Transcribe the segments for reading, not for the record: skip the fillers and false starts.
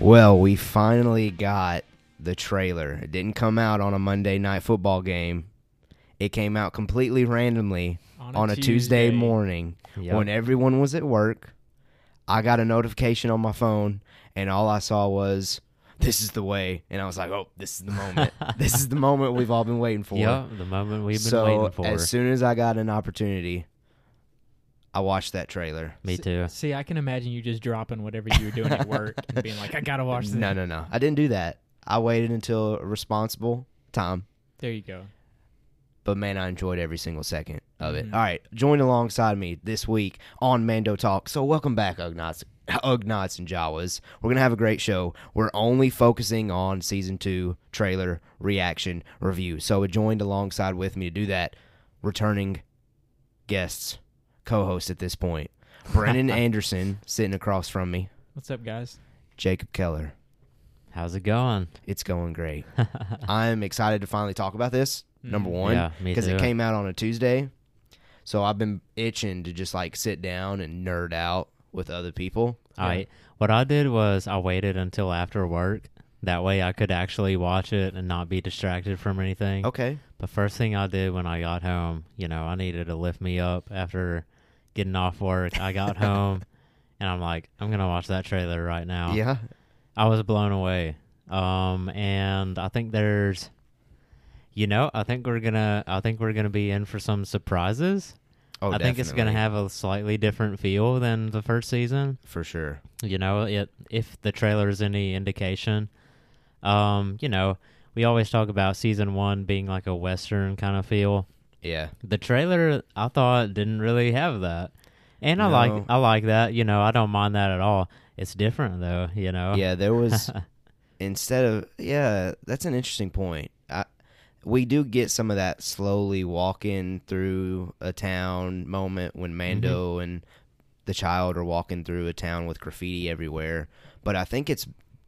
Well, we finally got the trailer. It didn't come out on a Monday night football game. It came out completely randomly on a Tuesday morning. Yep. When everyone was at work, I got a notification on my phone, and all I saw was, "This is the way." And I was like, oh, this is the moment. This is the moment we've all been waiting for. Yeah, the moment we've been waiting for. So as soon as I got an opportunity, I watched that trailer. Me too. See, I can imagine you just dropping whatever you were doing at work and being like, I got to watch this. No. I didn't do that. I waited until a responsible time. There you go. But, man, I enjoyed every single second of it. Mm-hmm. All right, join alongside me this week on Mando Talk. So welcome back, Ugnaughts and Jawas. We're going to have a great show. We're only focusing on Season 2 trailer reaction review. So joined alongside with me to do that, returning guests, co-host at this point, Brennan Anderson sitting across from me. What's up, guys? Jacob Keller. How's it going? It's going great. I'm excited to finally talk about this, number one, because it came out on a Tuesday. So I've been itching to just like sit down and nerd out with other people. Yeah. What I did was I waited until after work. That way I could actually watch it and not be distracted from anything. Okay. But first thing I did when I got home, I needed to lift me up after getting off work. I got home and I'm like, I'm going to watch that trailer right now. Yeah. I was blown away. And I think there's, I think we're going to be in for some surprises. Oh, I think it's going to have a slightly different feel than the first season. For sure. If the trailer is any indication. We always talk about season one being like a Western kind of feel. Yeah. The trailer, I thought, didn't really have that. And no. I like that. I don't mind that at all. It's different, though, Yeah, there was... that's an interesting point. We do get some of that slowly walking through a town moment when Mando and the child are walking through a town with graffiti everywhere. But I think it's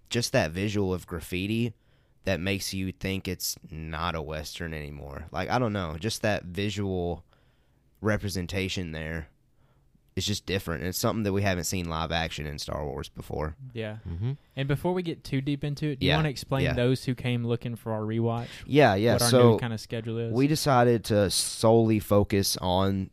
just that visual of graffiti that makes you think it's not a Western anymore. Like, I don't know, just that visual representation there is just different. And it's something that we haven't seen live action in Star Wars before. Yeah. Mm-hmm. And before we get too deep into it, do you want to explain those who came looking for our rewatch? Yeah. What our new kind of schedule is? We decided to solely focus on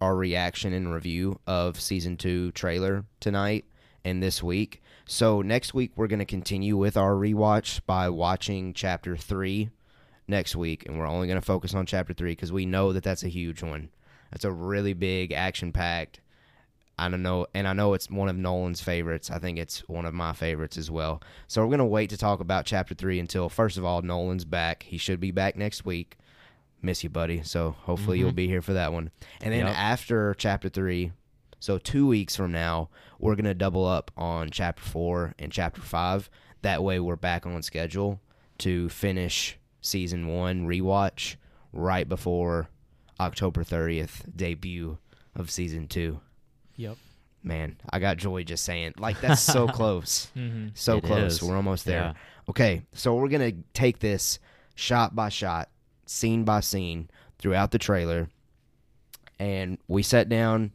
our reaction and review of Season 2 trailer tonight and this week. So next week, we're going to continue with our rewatch by watching Chapter 3 next week. And we're only going to focus on Chapter 3 because we know that that's a huge one. It's a really big, action-packed. I know it's one of Nolan's favorites. I think it's one of my favorites as well. So we're going to wait to talk about Chapter 3 until, first of all, Nolan's back. He should be back next week. Miss you, buddy. So hopefully you'll be here for that one. And then after Chapter 3, so 2 weeks from now, we're going to double up on Chapter 4 and Chapter 5. That way we're back on schedule to finish Season 1 rewatch right before October 30th debut of Season 2. Yep. Man, I got joy just saying. Like, that's so close. So it close. Is. We're almost there. Yeah. Okay, so we're going to take this shot by shot, scene by scene, throughout the trailer. And we sat down.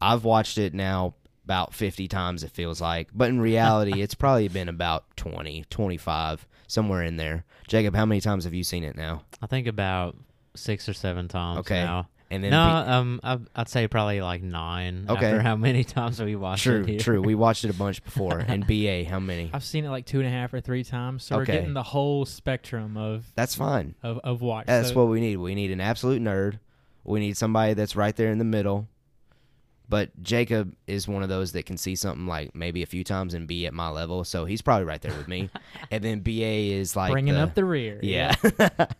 I've watched it now about 50 times, it feels like. But in reality, it's probably been about 20, 25, somewhere in there. Jacob, how many times have you seen it now? I think about 6 or 7 times now. And then I'd say probably like 9 after how many times we watched it here. True. We watched it a bunch before. And BA, how many? I've seen it like 2.5 or 3 times. So we're getting the whole spectrum of... That's fine. Of watch. That's what we need. We need an absolute nerd. We need somebody that's right there in the middle. But Jacob is one of those that can see something like maybe a few times and be at my level, so he's probably right there with me. And then BA is like... Bringing up the rear. Yeah.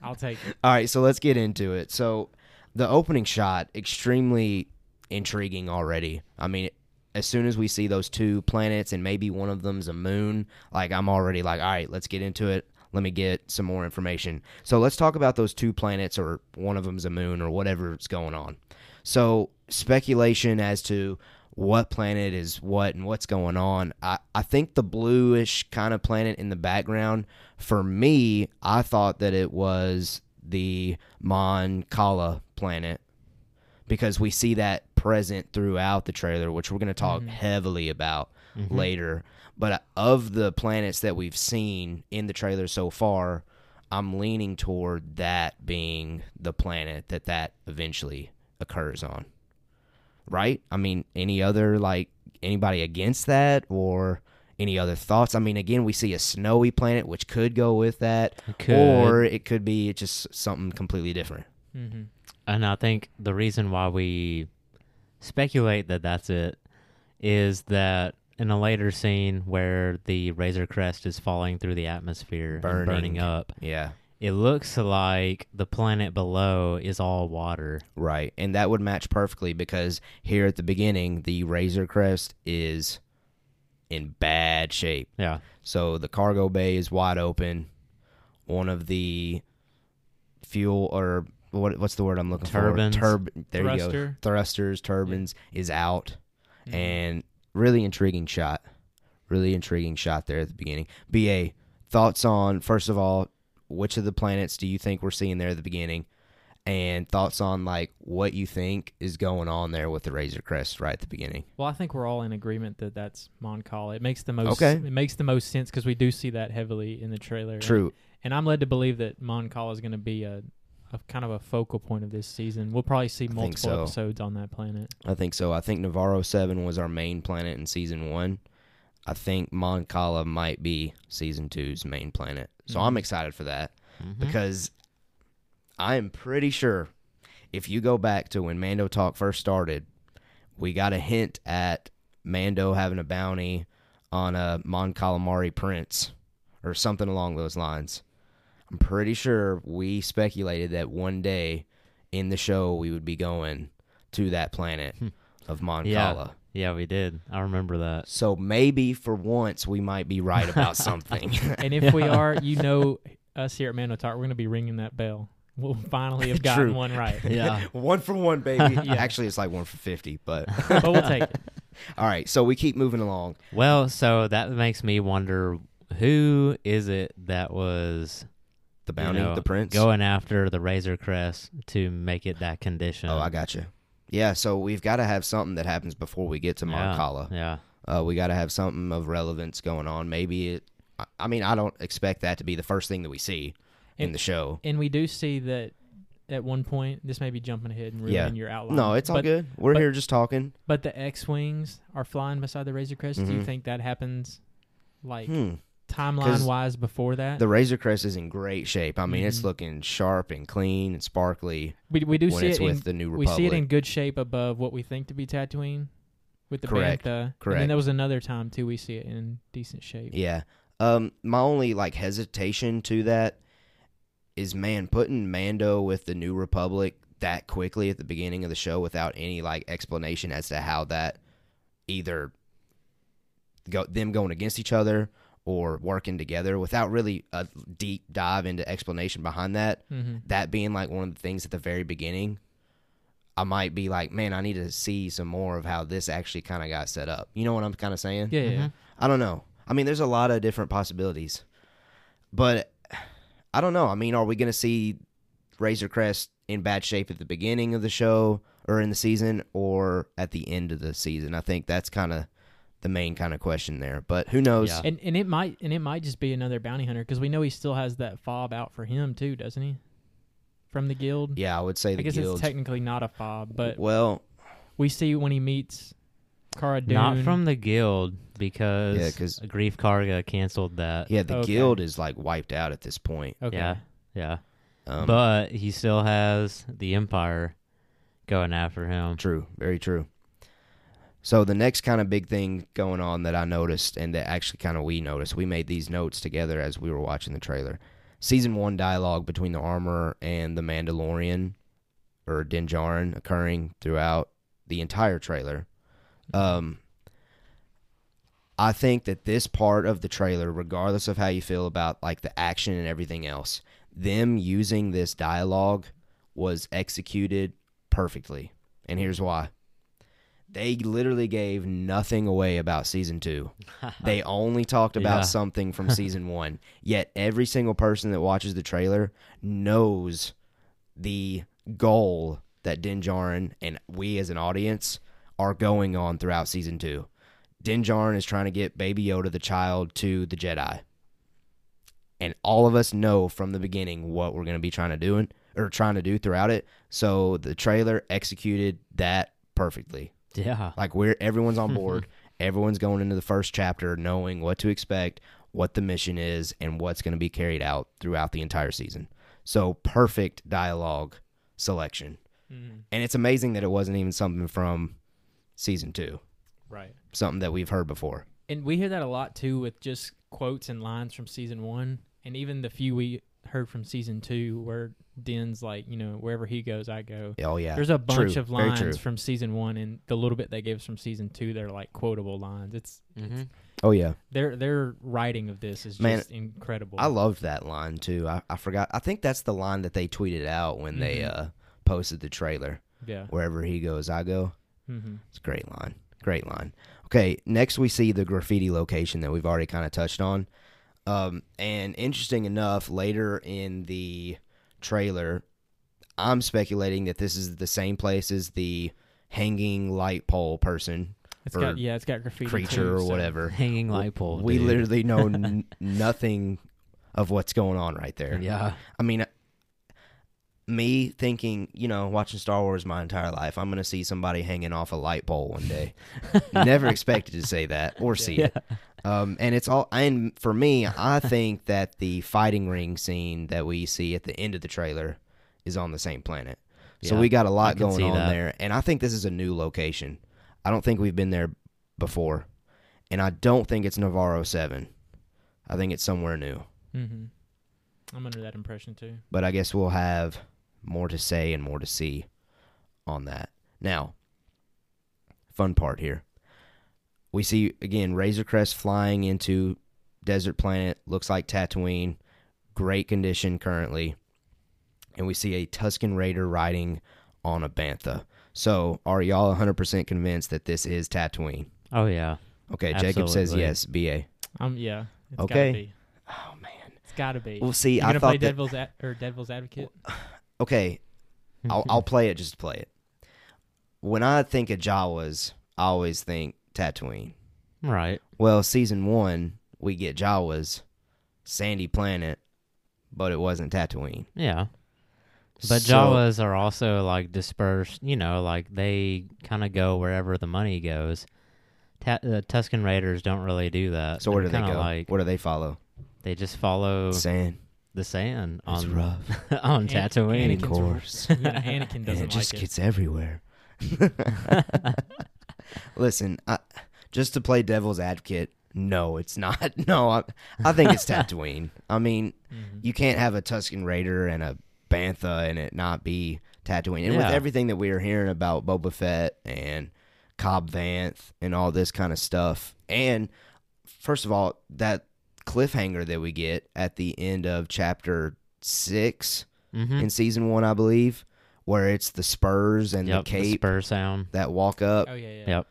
I'll take it. All right, so let's get into it. So the opening shot, extremely intriguing already. I mean, as soon as we see those 2 planets and maybe one of them's a moon, like I'm already like, all right, let's get into it. Let me get some more information. So let's talk about those 2 planets, or one of them's a moon or whatever's going on. So speculation as to what planet is what and what's going on. I think the bluish kind of planet in the background, for me, I thought that it was the Mon Calamari planet because we see that present throughout the trailer, which we're going to talk heavily about mm-hmm. later. But of the planets that we've seen in the trailer so far, I'm leaning toward that being the planet that eventually occurs on. Right? I mean, any other, like, anybody against that or any other thoughts? I mean, again, we see a snowy planet, which could go with that, or it could be just something completely different. Mm-hmm. And I think the reason why we speculate that that's it is that in a later scene where the Razor Crest is falling through the atmosphere and burning up, yeah, it looks like the planet below is all water. Right, and that would match perfectly because here at the beginning, the Razor Crest is in bad shape. Yeah. So the cargo bay is wide open. One of the fuel or what's the word I'm looking turbines. For? Turbines. There you go. Thrusters, turbines is out. Mm. And really intriguing shot. Really intriguing shot there at the beginning. BA, thoughts on, first of all, which of the planets do you think we're seeing there at the beginning? And thoughts on, like, what you think is going on there with the Razor Crest right at the beginning. Well, I think we're all in agreement that that's Mon Cal. It makes the most It makes the most sense because we do see that heavily in the trailer. True. And I'm led to believe that Mon Cal is going to be a kind of a focal point of this season. We'll probably see multiple episodes on that planet. I think so. I think Navarro 7 was our main planet in Season 1. I think Mon Cal might be Season 2's main planet. So I'm excited for that because I'm pretty sure if you go back to when Mando Talk first started, we got a hint at Mando having a bounty on a Mon Calamari prince or something along those lines. I'm pretty sure we speculated that one day in the show we would be going to that planet of Mon Cala. Yeah, we did. I remember that. So maybe for once we might be right about something. And if we are, you know, us here at Mando Talk, we're going to be ringing that bell. We'll finally have gotten one right. Yeah. 1 for 1, baby. Yeah. Actually, it's like 1 for 50, but... but we'll take it. All right, so we keep moving along. Well, so that makes me wonder, who is it that was... the bounty, the prince? Going after the Razor Crest to make it that condition. Oh, I got you. Yeah, so we've got to have something that happens before we get to Mon Cala. Yeah. We got to have something of relevance going on. Maybe it... I mean, I don't expect that to be the first thing that we see. In the show. And we do see that at one point, this may be jumping ahead and ruining your outline. No, it's all good. We're here just talking. But the X-Wings are flying beside the Razor Crest. Mm-hmm. Do you think that happens, like, timeline-wise before that? The Razor Crest is in great shape. I mean, it's looking sharp and clean and sparkly. We do see it with the New Republic. We see it in good shape above what we think to be Tatooine with the Bantha. Correct. And then there was another time, too, we see it in decent shape. Yeah. My only, like, hesitation to that is, man, putting Mando with the New Republic that quickly at the beginning of the show without any, like, explanation as to how that either them going against each other or working together without really a deep dive into explanation behind that, that being, like, one of the things at the very beginning, I might be like, man, I need to see some more of how this actually kind of got set up. You know what I'm kind of saying? Yeah, yeah. I don't know. I mean, there's a lot of different possibilities. But... I don't know. I mean, are we going to see Razor Crest in bad shape at the beginning of the show or in the season or at the end of the season? I think that's kind of the main kind of question there. But who knows? Yeah. And it might just be another bounty hunter because we know he still has that fob out for him too, doesn't he? From the guild? Yeah, I would say the guild. I guess it's technically not a fob, but we see when he meets Cara Dune. Not from the guild because Greef Karga canceled that. Yeah, the guild is like wiped out at this point. Okay. Yeah, yeah. But he still has the Empire going after him. True, very true. So the next kind of big thing going on that I noticed and that actually kind of we noticed, we made these notes together as we were watching the trailer. Season 1 dialogue between the Armorer and the Mandalorian or Din Djarin occurring throughout the entire trailer. I think that this part of the trailer, regardless of how you feel about like the action and everything else, them using this dialogue was executed perfectly. And here's why. They literally gave nothing away about Season 2. They only talked about something from Season 1. Yet every single person that watches the trailer knows the goal that Din Djarin and we as an audience are going on throughout Season 2. Din Djarin is trying to get Baby Yoda, the child, to the Jedi. And all of us know from the beginning what we're going to be trying to do throughout it. So the trailer executed that perfectly. Yeah. Like everyone's on board. Everyone's going into the first chapter knowing what to expect, what the mission is, and what's going to be carried out throughout the entire season. So perfect dialogue selection. Mm-hmm. And it's amazing that it wasn't even something from season 2. Right. Something that we've heard before. And we hear that a lot too with just quotes and lines from season 1, and even the few we heard from season 2 where Din's like, you know, wherever he goes, I go. Oh, yeah. There's a bunch of lines from season 1, and the little bit they gave us from season 2, they're like quotable lines. It's oh, yeah. Their writing of this is just incredible. I loved that line too. I forgot. I think that's the line that they tweeted out when they posted the trailer. Yeah. Wherever he goes, I go. Mm-hmm. It's a great line. Great line. Okay, next we see the graffiti location that we've already kind of touched on. And interesting enough, later in the trailer, I'm speculating that this is the same place as the hanging light pole person. It's got graffiti creature or whatever. Hanging light pole. We literally know nothing of what's going on right there. Yeah. I mean, me thinking, you know, watching Star Wars my entire life, I'm going to see somebody hanging off a light pole one day. Never expected to say that or see it. And it's all. And for me, I think that the fighting ring scene that we see at the end of the trailer is on the same planet. Yeah, so we got a lot going on there. And I think this is a new location. I don't think we've been there before. And I don't think it's Navarro 7. I think it's somewhere new. Mm-hmm. I'm under that impression too. But I guess we'll have more to say and more to see on that. Now, fun part here. We see, again, Razor Crest flying into desert planet. Looks like Tatooine. Great condition currently. And we see a Tusken Raider riding on a Bantha. So, are y'all 100% convinced that this is Tatooine? Oh, yeah. Okay, absolutely. Jacob says yes, B.A. Yeah, it's gotta be. Oh, man. It's gotta be. Well, see, I thought that... You're gonna play Devil's Advocate? Okay, I'll play it just to play it. When I think of Jawas, I always think Tatooine. Right. Well, season 1, we get Jawas, sandy planet, but it wasn't Tatooine. Yeah. But so, Jawas are also, like, dispersed, you know, like, they kind of go wherever the money goes. The Tusken Raiders don't really do that. So where do they go? Like, where do they follow? They just follow... Sand. The sand. It's rough. On Tatooine. Of course. Yeah, Anakin doesn't like it. It just gets everywhere. Listen, just to play devil's advocate, no, it's not. No, I think it's Tatooine. I mean, you can't have a Tusken Raider and a Bantha and it not be Tatooine. And with everything that we are hearing about Boba Fett and Cobb Vanth and all this kind of stuff, and first of all, that cliffhanger that we get at the end of chapter 6 in season 1, I believe, where it's the spurs and the cape, the spur sound, that walk up. Oh, yeah. Yep.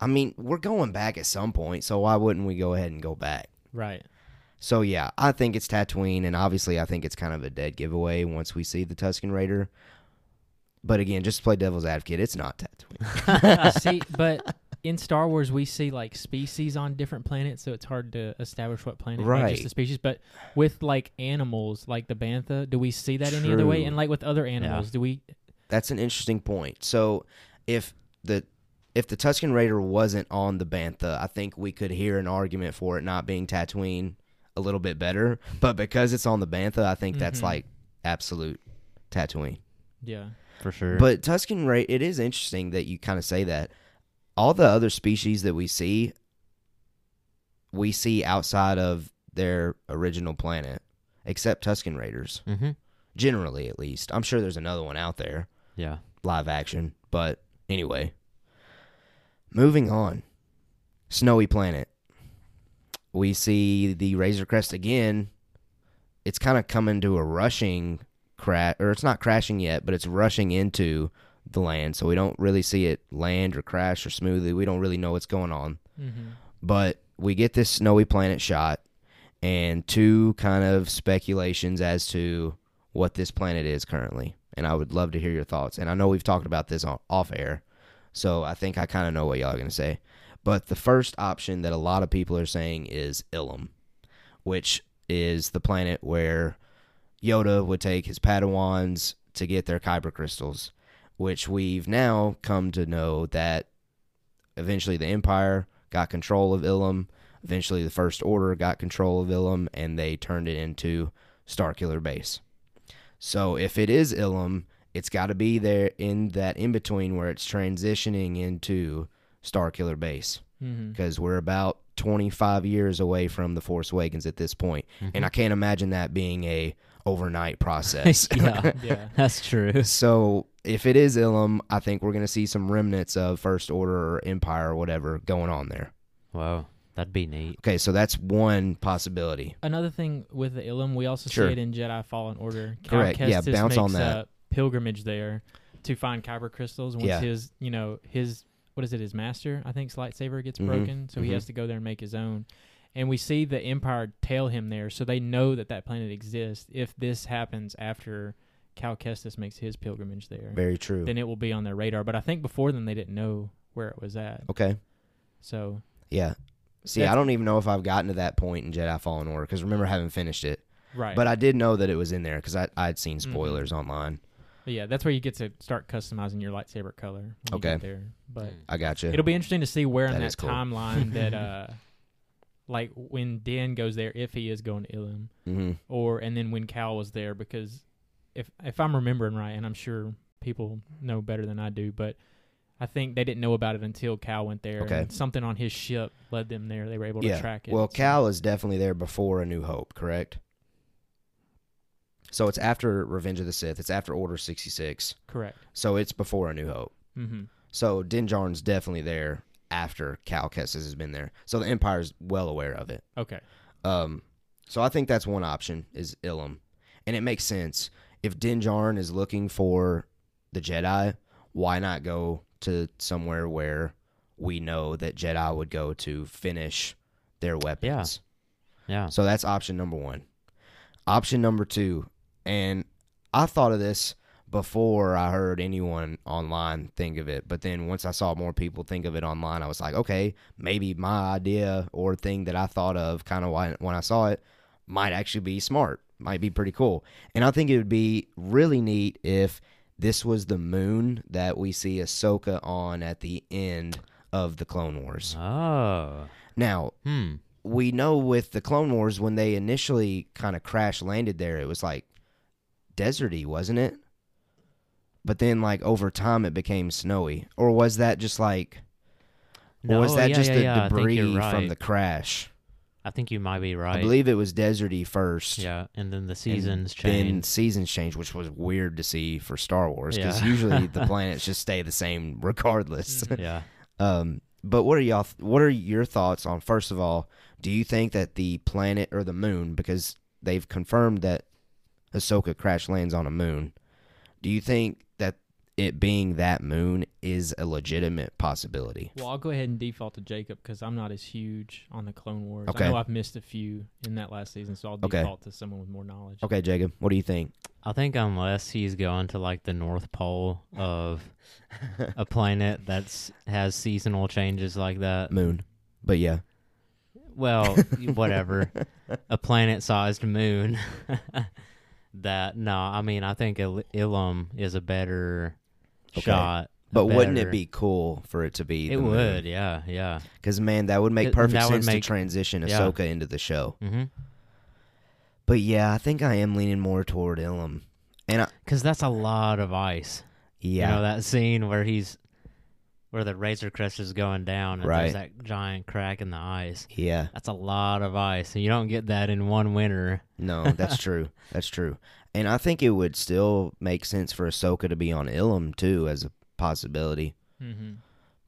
I mean, we're going back at some point, so why wouldn't we go ahead and go back? Right. So, yeah, I think it's Tatooine, and obviously I think it's kind of a dead giveaway once we see the Tusken Raider. But, again, just to play devil's advocate, it's not Tatooine. See, but in Star Wars we see, like, species on different planets, so it's hard to establish what planet. Right. Not just the species. But with, like, animals, like the Bantha, do we see that any other way? And, like, with other animals, do we? That's an interesting point. So if the Tusken Raider wasn't on the Bantha, I think we could hear an argument for it not being Tatooine a little bit better, but because it's on the Bantha, I think that's like absolute Tatooine. Yeah, for sure. But Tusken Raider, it is interesting that you kind of say that. All the other species that we see outside of their original planet, except Tusken Raiders. Mm-hmm. Generally, at least. I'm sure there's another one out there. Yeah. Live action. But anyway, moving on. Snowy planet. We see the Razor Crest again. It's kind of coming to a rushing crash, or it's not crashing yet, but it's rushing into the land. So we don't really see it land or crash or smoothly. We don't really know what's going on. Mm-hmm. But we get this snowy planet shot and two kind of speculations as to what this planet is currently. And I would love to hear your thoughts. And I know we've talked about this off air, so I think I kind of know what y'all are going to say. But the first option that a lot of people are saying is Ilum, which is the planet where Yoda would take his Padawans to get their kyber crystals, which we've now come to know that eventually the Empire got control of Ilum, eventually the First Order got control of Ilum, and they turned it into Starkiller Base. So if it is Ilum, it's got to be there in that in-between where it's transitioning into Starkiller Base, because we're about 25 years away from The Force Awakens at this point, and I can't imagine that being a overnight process. Yeah, that's true. So if it is Ilum, I think we're going to see some remnants of First Order or Empire or whatever going on there. Wow, that'd be neat. Okay, so that's one possibility. Another thing with the Ilum, we also see it in Jedi Fallen Order. Correct. Cal Kestis bounce on that. A pilgrimage there to find kyber crystals. And once his, you know, his, what is it, his master, I think, his lightsaber gets broken, so he has to go there and make his own. And we see the Empire tail him there, so they know that that planet exists. If this happens after Cal Kestis makes his pilgrimage there, very true, then it will be on their radar. But I think before then they didn't know where it was at. Okay. So. Yeah. See, I don't even know if I've gotten to that point in Jedi Fallen Order, because remember, I haven't finished it. Right. But I did know that it was in there, because I'd seen spoilers online. But yeah, that's where you get to start customizing your lightsaber color. Okay. You get there. But I got you. It'll be interesting to see where in that timeline that, like when Dan goes there, if he is going to Ilum, or and then when Cal was there, because if I'm remembering right, and I'm sure people know better than I do, but I think they didn't know about it until Cal went there. Okay. And something on his ship led them there. They were able to track it. Well, Cal is definitely there before A New Hope, correct? So it's after Revenge of the Sith. It's after Order 66. Correct. So it's before A New Hope. So Din Djarin's definitely there after Cal Kestis has been there. So the Empire's well aware of it. Okay. So I think that's one option, is Ilum. And it makes sense. If Din Djarin is looking for the Jedi, why not go to somewhere where we know that Jedi would go to finish their weapons? Yeah. So that's option number one. Option number two, and I thought of this before I heard anyone online think of it, but then once I saw more people think of it online, I was like, okay, maybe my idea or thing that I thought of kind of when I saw it might actually be smart, might be pretty cool. And I think it would be really neat if this was the moon that we see Ahsoka on at the end of the Clone Wars. Oh. Now, we know with the Clone Wars, when they initially kind of crash-landed there, it was like deserty, wasn't it? But then, like, over time, it became snowy. Or was that just like... No, or was that just the debris from the crash? I think you might be right. I believe it was deserty first. Yeah, and then the seasons changed. Then seasons changed, which was weird to see for Star Wars, because usually the planets just stay the same regardless. Yeah. But what are y'all? What are your thoughts on, first of all, do you think that the planet or the moon, because they've confirmed that Ahsoka crash lands on a moon, do you think that it being that moon is a legitimate possibility? Well, I'll go ahead and default to Jacob, because I'm not as huge on the Clone Wars. Okay. I know I've missed a few in that last season, so I'll default to someone with more knowledge. Okay, Jacob, what do you think? I think unless he's going to, like, the North Pole of a planet that's has seasonal changes like that. Moon, but yeah. Well, whatever. A planet-sized moon. That, no, I mean, I think Ilum is a better shot. But wouldn't it be cool for it to be the moon? It would, yeah. Because, man, that would make perfect sense to transition Ahsoka into the show. Mm-hmm. But, yeah, I think I am leaning more toward Ilum. Because that's a lot of ice. Yeah. You know, that scene where where the Razor Crest is going down and there's that giant crack in the ice. Yeah. That's a lot of ice. And you don't get that in one winter. No, that's true. That's true. And I think it would still make sense for Ahsoka to be on Ilum, too, as a possibility. Mm-hmm.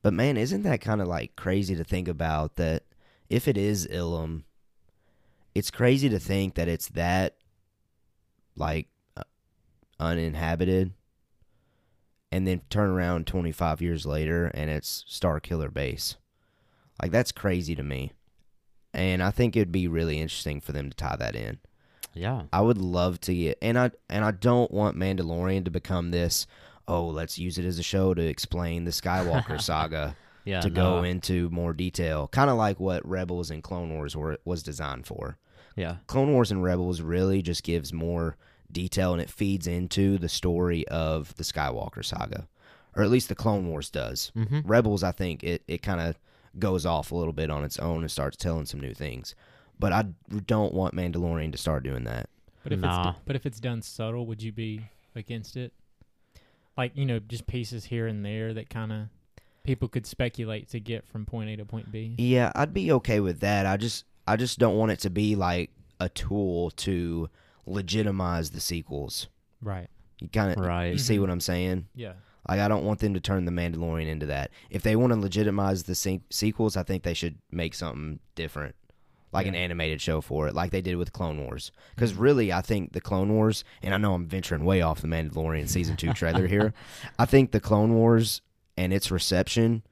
But, man, isn't that kind of, like, crazy to think about, that if it is Ilum, it's crazy to think that it's that, like, uninhabited. And then turn around 25 years later, and it's Starkiller Base. Like, that's crazy to me. And I think it'd be really interesting for them to tie that in. Yeah. I would love to get... And I don't want Mandalorian to become this, oh, let's use it as a show to explain the Skywalker saga. to go into more detail. Kind of like what Rebels and Clone Wars was designed for. Yeah. Clone Wars and Rebels really just gives more detail, and it feeds into the story of the Skywalker saga. Or at least the Clone Wars does. Mm-hmm. Rebels, I think, it kind of goes off a little bit on its own and starts telling some new things. But I don't want Mandalorian to start doing that. But if it's done subtle, would you be against it? Like, you know, just pieces here and there that kind of people could speculate to get from point A to point B. Yeah, I'd be okay with that. I just don't want it to be like a tool to legitimize the sequels. Right. You kind of you see what I'm saying? Yeah. Like, I don't want them to turn The Mandalorian into that. If they want to legitimize the sequels, I think they should make something different. Like an animated show for it, like they did with Clone Wars. Because really, I think the Clone Wars, and I know I'm venturing way off the Mandalorian Season 2 trailer here, I think the Clone Wars and its reception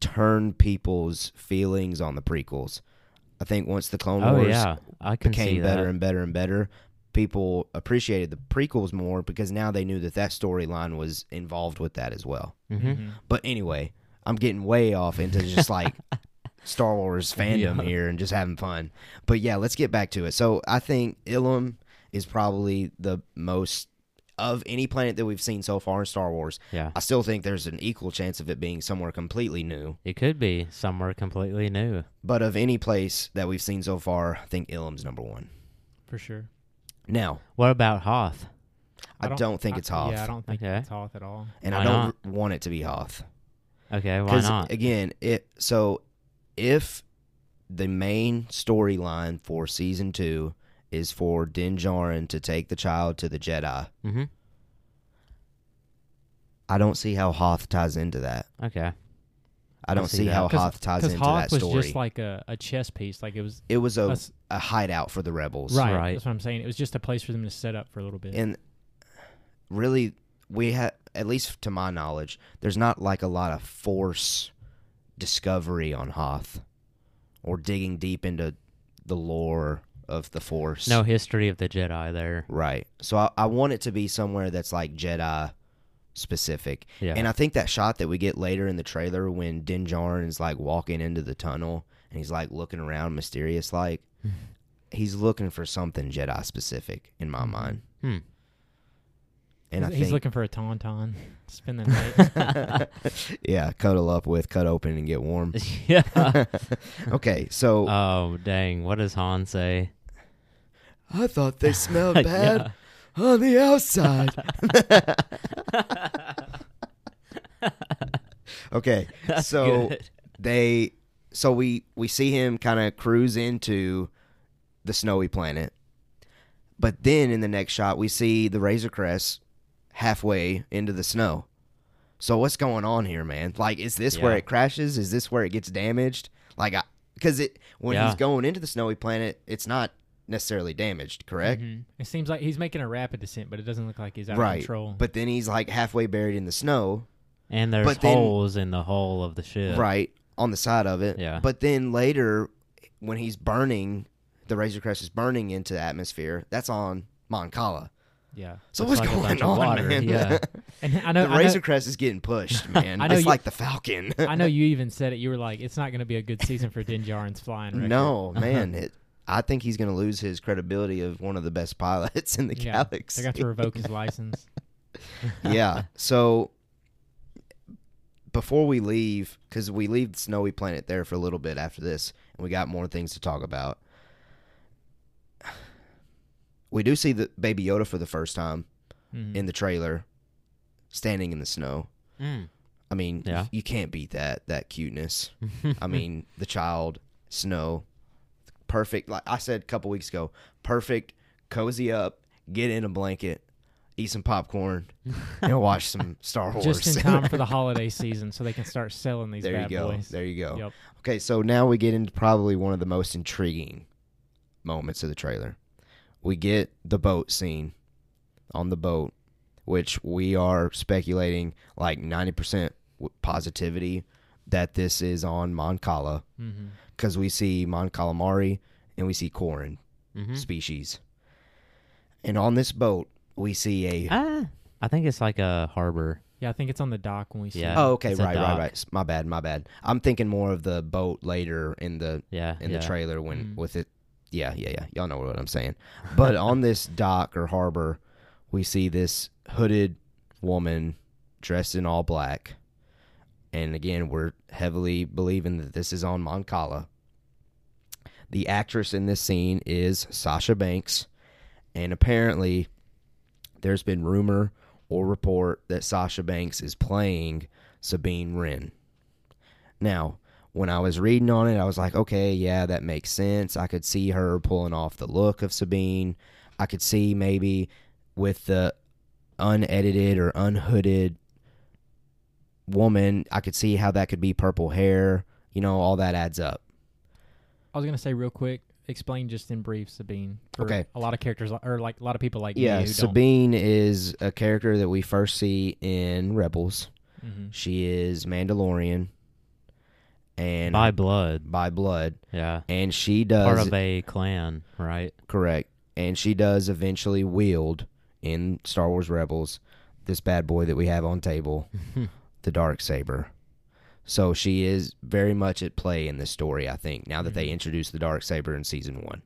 turned people's feelings on the prequels. I think once the Clone Wars became better and better and better, people appreciated the prequels more because now they knew that storyline was involved with that as well. Mm-hmm. But anyway, I'm getting way off into just like... Star Wars fandom here and just having fun. But yeah, let's get back to it. So I think Ilum is probably the most of any planet that we've seen so far in Star Wars. Yeah. I still think there's an equal chance of it being somewhere completely new. It could be somewhere completely new. But of any place that we've seen so far, I think Ilum's #1. For sure. Now. What about Hoth? I don't think it's Hoth. Yeah, I don't think it's Hoth at all. And why I don't want it to be Hoth. Okay, why not? Again, if the main storyline for Season 2 is for Din Djarin to take the child to the Jedi, mm-hmm. I don't see how Hoth ties into that. Okay. I don't see how Hoth ties into that story. Because Hoth was just like a chess piece. Like it was a hideout for the rebels. Right. That's what I'm saying. It was just a place for them to set up for a little bit. And really, we have, at least to my knowledge, there's not like a lot of force... discovery on Hoth or digging deep into the lore of the Force. No history of the Jedi there. Right. So I want it to be somewhere that's like Jedi specific. Yeah. And I think that shot that we get later in the trailer when Din Djarin is like walking into the tunnel and he's like looking around mysterious like, he's looking for something Jedi specific in my mind. Hmm. And he's looking for a tauntaun. Spend the night. Yeah, cuddle up with, cut open, and get warm. Yeah. Okay, so... Oh, dang. What does Han say? I thought they smelled bad on the outside. Okay, that's so good. We see him kind of cruise into the snowy planet. But then in the next shot, we see the Razor Crest halfway into the snow. So what's going on here, man? Like, is this where it crashes? Is this where it gets damaged? Like, because when he's going into the snowy planet, it's not necessarily damaged, correct? Mm-hmm. It seems like he's making a rapid descent, but it doesn't look like he's out of control. But then he's like halfway buried in the snow. And there's holes in the hull of the ship. Right, on the side of it. Yeah. But then later, when he's burning... The Razor Crest is burning into the atmospher. That's on Mon Cala. Yeah. So what's like going on, man? Yeah. And Razor Crest is getting pushed, man. It's like the Falcon. I know you even said it. You were like, it's not going to be a good season for Din Djarin's flying record. No, man. I think he's going to lose his credibility of one of the best pilots in the galaxy. They got to revoke his license. Yeah. So before we leave, because we leave the snowy planet there for a little bit after this, and we got more things to talk about. We do see the Baby Yoda for the first time in the trailer, standing in the snow. Mm. I mean, you can't beat that cuteness. I mean, the child, snow, perfect. Like I said a couple weeks ago, perfect, cozy up, get in a blanket, eat some popcorn, and watch some Star Wars. Just in time for the holiday season so they can start selling these bad boys. There you go. Yep. Okay, so now we get into probably one of the most intriguing moments of the trailer. We get the boat scene on the boat, which we are speculating like 90% positivity that this is on Mon Cala, because we see Mon Calamari and we see Corrin species. And on this boat, we see I think it's like a harbor. Yeah, I think it's on the dock when we see. Yeah. Oh, okay, right. My bad. I'm thinking more of the boat later in the the trailer when with it. Yeah. Y'all know what I'm saying. But on this dock or harbor, we see this hooded woman dressed in all black, and again, we're heavily believing that this is on Mon Cala. The actress in this scene is Sasha Banks, and apparently there's been rumor or report that Sasha Banks is playing Sabine Wren. Now, when I was reading on it, I was like, okay, yeah, that makes sense. I could see her pulling off the look of Sabine. I could see maybe with the unedited or unhooded woman, I could see how that could be purple hair. You know, all that adds up. I was going to say real quick, explain just in brief Sabine. Okay. A lot of characters, or like a lot of people like me who don't. Sabine is a character that we first see in Rebels. Mm-hmm. She is Mandalorian. And by blood. Yeah. And she does... Part of a clan, right? Correct. And she does eventually wield, in Star Wars Rebels, this bad boy that we have on table, the Darksaber. So she is very much at play in this story, I think, now that they introduced the Darksaber in Season 1.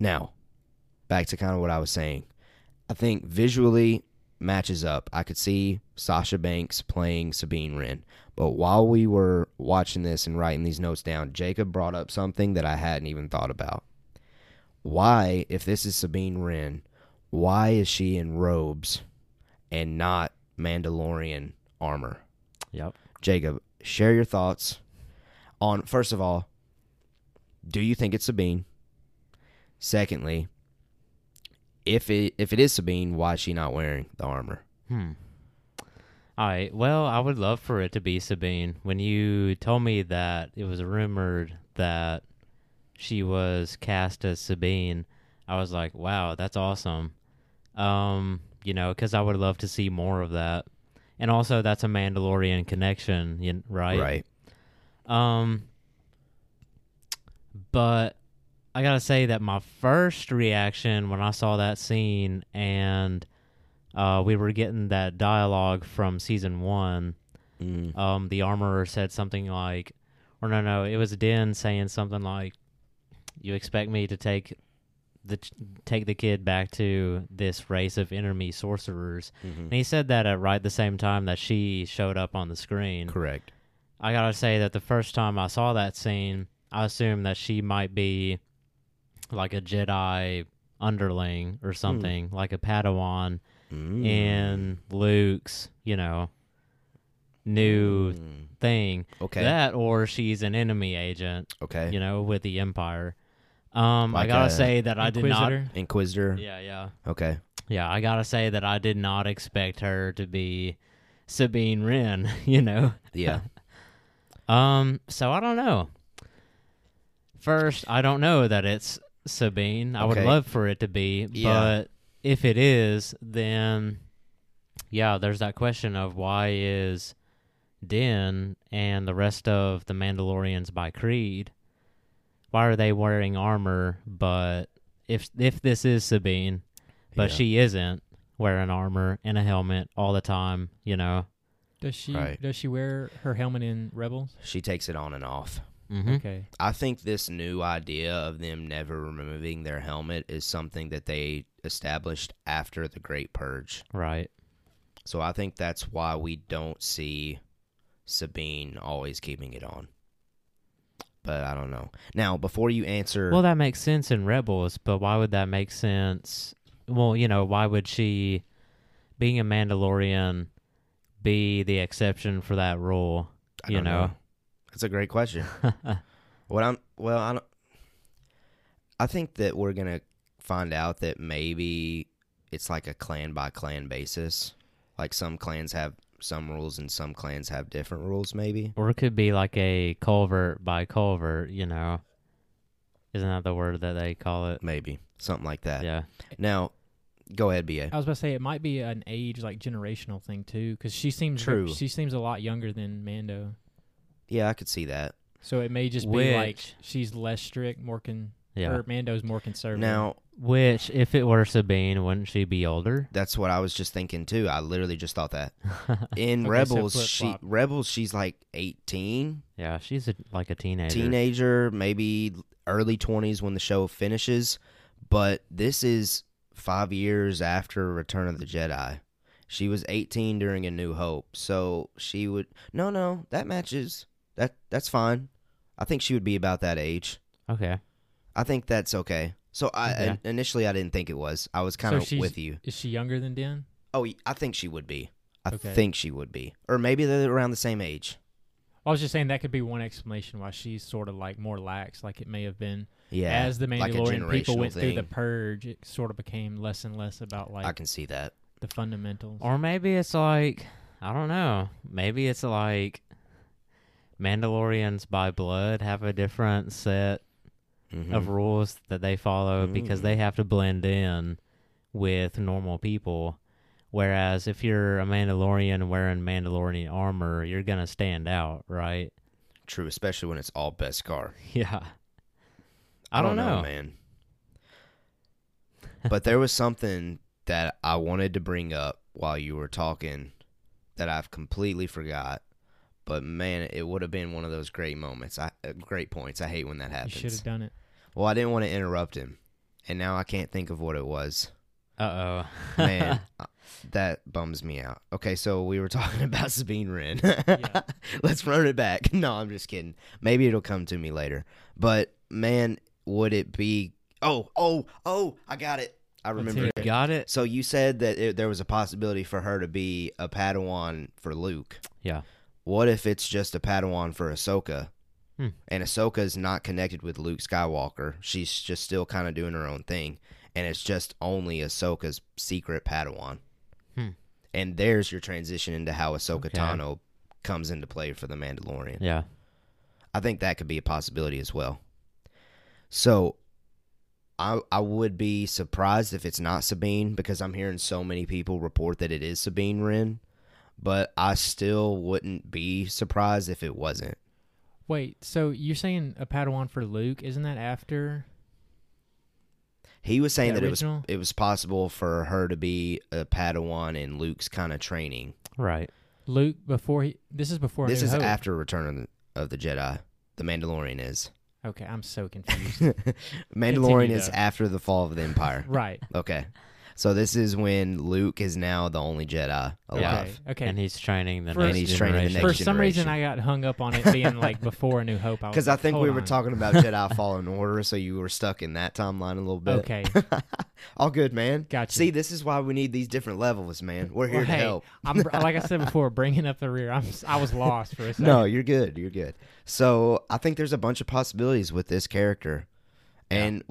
Now, back to kind of what I was saying. I think visually matches up. I could see Sasha Banks playing Sabine Wren. But while we were watching this and writing these notes down, Jacob brought up something that I hadn't even thought about. Why, if this is Sabine Wren, why is she in robes and not Mandalorian armor? Yep. Jacob, share your thoughts on, first of all, do you think it's Sabine? Secondly, if it is Sabine, why is she not wearing the armor? All right, well, I would love for it to be Sabine. When you told me that it was rumored that she was cast as Sabine, I was like, wow, that's awesome. You know, because I would love to see more of that. And also, that's a Mandalorian connection, right? Right. But I gotta say that my first reaction when I saw that scene and we were getting that dialogue from Season 1, the armorer said something like, or no, it was Din saying something like, you expect me to take the kid back to this race of enemy sorcerers. Mm-hmm. And he said that at right the same time that she showed up on the screen. Correct. I gotta say that the first time I saw that scene, I assumed that she might be like a Jedi underling or something, like a Padawan in Luke's, you know, new thing. Okay. That, or she's an enemy agent. Okay. You know, with the Empire. Like I gotta say that I did not... Inquisitor? Yeah. Okay. Yeah, I gotta say that I did not expect her to be Sabine Wren, you know? Yeah. So I don't know. First, I don't know that it's Sabine. I would love for it to be, but if it is, then, yeah, there's that question of why is Din and the rest of the Mandalorians by creed... Why are they wearing armor? But if this is Sabine, but she isn't wearing armor and a helmet all the time, you know. Does she wear her helmet in Rebels? She takes it on and off. Mm-hmm. Okay. I think this new idea of them never removing their helmet is something that they established after the Great Purge. Right. So I think that's why we don't see Sabine always keeping it on. But I don't know. Now, before you answer... Well, that makes sense in Rebels, but why would that make sense? Well, you know, why would she, being a Mandalorian, be the exception for that rule? I don't know. That's a great question. I think that we're going to find out that maybe it's like a clan-by-clan basis. Like some clans have... some rules and some clans have different rules, maybe. Or it could be like a culvert by culvert, you know. Isn't that the word that they call it? Maybe. Something like that. Yeah. Now, go ahead, B.A. I was about to say, it might be an age, like, generational thing, too, because she seems a lot younger than Mando. Yeah, I could see that. So it may just be, like, she's less strict, more Mando's more conservative. Now, Which, if it were Sabine, wouldn't she be older? That's what I was just thinking too. I literally just thought that. In Rebels, she's like 18. Yeah, she's like a teenager. Teenager, maybe early 20s when the show finishes. But this is 5 years after Return of the Jedi. She was 18 during A New Hope, so she would... No, that matches. That's fine. I think she would be about that age. Okay. I think that's okay. So initially I didn't think it was. I was kind of with you. Is she younger than Dan? Oh, I think she would be. I think she would be. Or maybe they're around the same age. I was just saying that could be one explanation why she's sort of like more lax, like it may have been. Yeah. As the Mandalorian like people went through the purge, it sort of became less and less about like... I can see that. The fundamentals. Or maybe it's like, I don't know. Maybe it's like Mandalorians by blood have a different set of rules that they follow because they have to blend in with normal people. Whereas if you're a Mandalorian wearing Mandalorian armor, you're going to stand out, right? True, especially when it's all Beskar. Yeah. I don't know, man. But there was something that I wanted to bring up while you were talking that I've completely forgot. But, man, it would have been one of those great moments, great points. I hate when that happens. You should have done it. Well, I didn't want to interrupt him, and now I can't think of what it was. Uh-oh. Man, that bums me out. Okay, so we were talking about Sabine Wren. Yeah. Let's run it back. No, I'm just kidding. Maybe it'll come to me later. But, man, would it be... Oh, I got it. I remember it. Got it. So you said that there was a possibility for her to be a Padawan for Luke. Yeah. What if it's just a Padawan for Ahsoka? And Ahsoka's not connected with Luke Skywalker. She's just still kind of doing her own thing. And it's just only Ahsoka's secret Padawan. And there's your transition into how Ahsoka Tano comes into play for The Mandalorian. Yeah. I think that could be a possibility as well. So... I would be surprised if it's not Sabine because I'm hearing so many people report that it is Sabine Wren, but I still wouldn't be surprised if it wasn't. Wait, so you're saying a Padawan for Luke? Isn't that after? He was saying that it was possible for her to be a Padawan in Luke's kind of training. Right. Luke before he. This is before. This is after Return of the Jedi. The Mandalorian is. Okay, I'm so confused. Mandalorian is after the fall of the Empire. Right. Okay. So this is when Luke is now the only Jedi alive. Okay. And he's training the next generation. For some reason, I got hung up on it being like before A New Hope. Because I think we were talking about Jedi Fallen Order, so you were stuck in that timeline a little bit. Okay. All good, man. Gotcha. See, this is why we need these different levels, man. We're here to help. Like I said before, bringing up the rear, I was lost for a second. No, you're good. You're good. So I think there's a bunch of possibilities with this character. And